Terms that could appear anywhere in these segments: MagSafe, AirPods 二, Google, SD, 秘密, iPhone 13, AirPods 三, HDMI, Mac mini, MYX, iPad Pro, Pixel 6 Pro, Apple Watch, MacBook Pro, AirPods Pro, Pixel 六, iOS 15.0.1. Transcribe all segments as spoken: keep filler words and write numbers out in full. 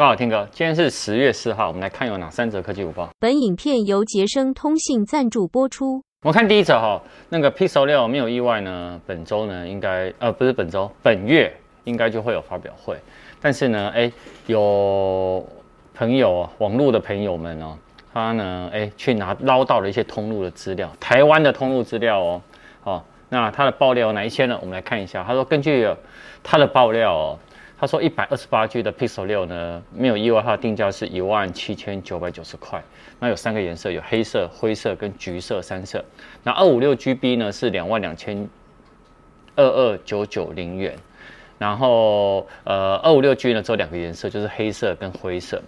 各位好，听哥，今天是十月四号，我们来看有哪三则科技午报。本影片由杰生通信赞助播出。我们看第一则哈，那个 Pixel 六没有意外呢，本周呢应该呃不是本周，本月应该就会有发表会。但是呢，哎，有朋友网络的朋友们哦，他呢哎去拿捞到了一些通路的资料，台湾的通路资料哦，哦，那他的爆料有哪一些呢？我们来看一下。他说根据他的爆料哦。他说 一百二十八 G 的 Pixel 六 呢，没有意外，它的定价是 一万七千九百九十块。那有三个颜色，有黑色、灰色跟橘色三色。那 二百五十六 G B 呢是 两万两千二百二十九点九零元。然后呃 二百五十六 G 呢只有两个颜色，就是黑色跟灰色。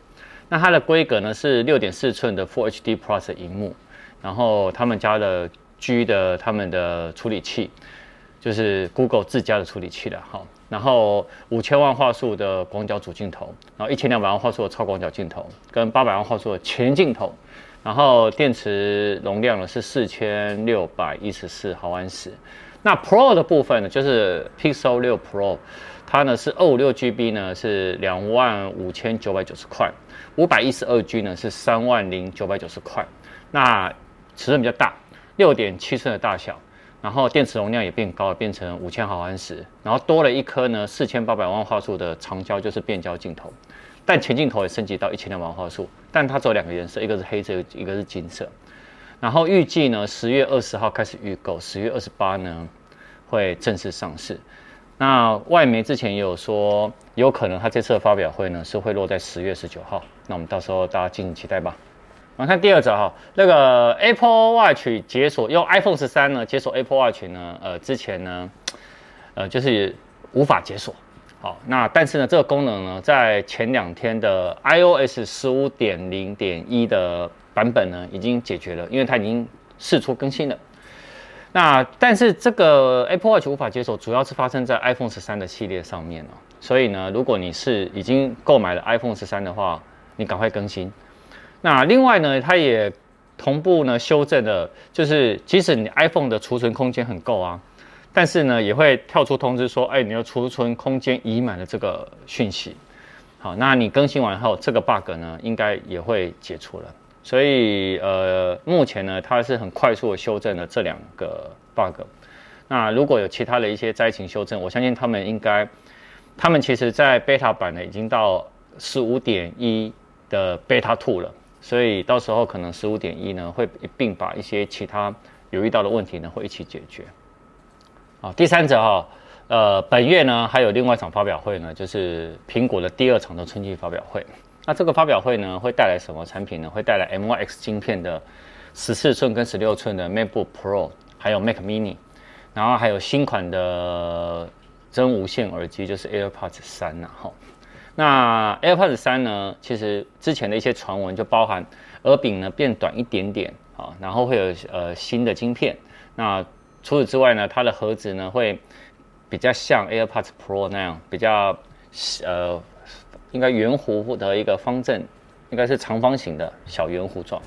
那它的规格呢是 六点四寸的 Full H D Plus 的萤幕，然后他们家的 G 的他们的处理器，就是 Google 自家的处理器了哈。然后五千万画素的广角主镜头，然后一千两百万画素的超广角镜头，跟八百万画素的前镜头，然后电池容量呢是四千六百一十四毫安时。那 Pro 的部分呢，就是 Pixel 六 Pro， 它呢是二五六 G B 呢是两万五千九百九十块，五百一十二 G 呢是三万零九百九十块。那尺寸比较大，六点七寸的大小。然后电池容量也变高了，变成五千毫安时，然后多了一颗呢四千八百万画素的长焦，就是变焦镜头，但前镜头也升级到一千两百万画素，但它只有两个颜色，一个是黑色，一个是金色。然后预计呢十月二十号开始预购，十月二十八呢会正式上市。那外媒之前也有说，有可能它这次的发表会呢是会落在十月十九号，那我们到时候大家敬请期待吧。我们看第二则哈，那个 Apple Watch 解锁用 iPhone 十三呢解锁 Apple Watch 呢，呃，之前呢，呃，就是无法解锁。好，那但是呢，这个功能呢，在前两天的 iOS 十五点零点一 的版本呢，已经解决了，因为它已经释出更新了。那但是这个 Apple Watch 无法解锁，主要是发生在iPhone 十三的系列上面哦。所以呢，如果你是已经购买了iPhone 十三的话，你赶快更新。那另外呢，它也同步呢修正了，就是即使你 iPhone 的储存空间很够啊，但是呢也会跳出通知说，哎，你的储存空间已满了这个讯息。好，那你更新完后，这个 bug 呢应该也会解除了。所以呃，目前呢它是很快速的修正了这两个 bug。那如果有其他的一些灾情修正，我相信他们应该，他们其实在 beta 版呢已经到 十五点一 的 beta 二 了。所以到时候可能 十五点一 呢会一并把一些其他有遇到的问题呢会一起解决。好，第三则哈，呃，本月呢还有另外一场发表会呢，就是苹果的第二场的春季发表会。那这个发表会呢会带来什么产品呢？会带来 M Y X 晶片的十四寸跟十六寸的 MacBook Pro， 还有 Mac mini， 然后还有新款的真无线耳机，就是 AirPods 三、啊。那 AirPods 三 呢，其实之前的一些传闻就包含耳柄呢变短一点点啊，然后会有呃新的晶片。那除此之外呢，它的盒子呢会比较像 AirPods Pro 那样，比较呃应该圆弧的一个方正，应该是长方形的小圆弧状。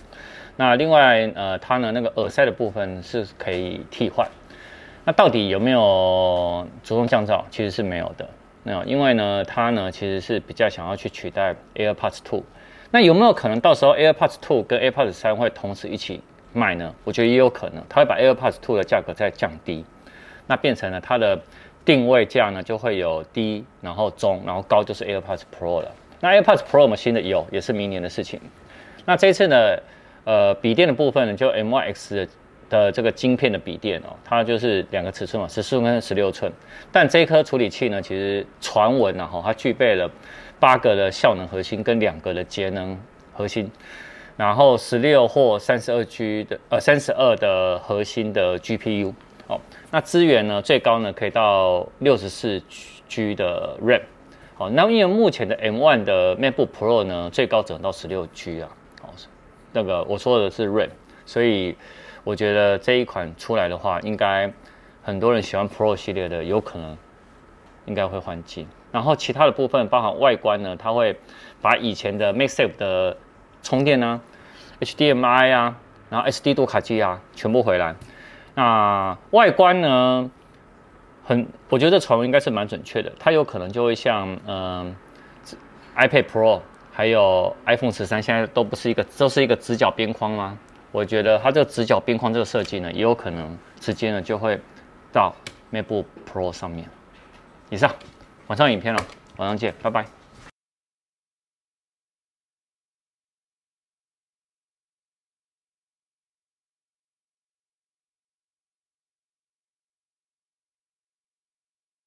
那另外呃它呢那个耳塞的部分是可以替换。那到底有没有主动降噪？其实是没有的。那因为呢，它呢其实是比较想要去取代 AirPods 二， 那有没有可能到时候 AirPods 二 跟 AirPods 三 会同时一起卖呢？我觉得也有可能，它会把 AirPods 二 的价格再降低，那变成了它的定位价呢就会有低，然后中，然后高就是 AirPods Pro 了。那 AirPods Pro 我们新的有，也是明年的事情。那这次呢，呃，笔电的部分呢，就 M Y X 的。的这个晶片的笔电哦，它就是两个尺寸嘛，十四寸跟十六寸。但这一颗处理器呢，其实传闻啊，它具备了八个的效能核心跟两个的节能核心，然后十六或 32G 的呃三十二的核心的 G P U 哦。那资源呢，最高呢可以到 六十四 G 的 RAM 哦。那因为目前的 M 一 的 MacBook Pro 呢，最高只能到 十六 G 啊。哦，那个我说的是 RAM， 所以。我觉得这一款出来的话，应该很多人喜欢 Pro 系列的，有可能应该会换机。然后其他的部分，包含外观呢，它会把以前的 MagSafe 的充电啊、H D M I 啊，然后 S D 读卡机啊，全部回来。那外观呢，很，我觉得传闻应该是蛮准确的，它有可能就会像嗯、呃、iPad Pro 还有 iPhone 十三，现在都不是一个，都是一个直角边框吗？我觉得它这个直角边框这个设计呢，也有可能直接呢就会到 MacBook Pro 上面。以上，晚上影片了，晚上见，拜拜。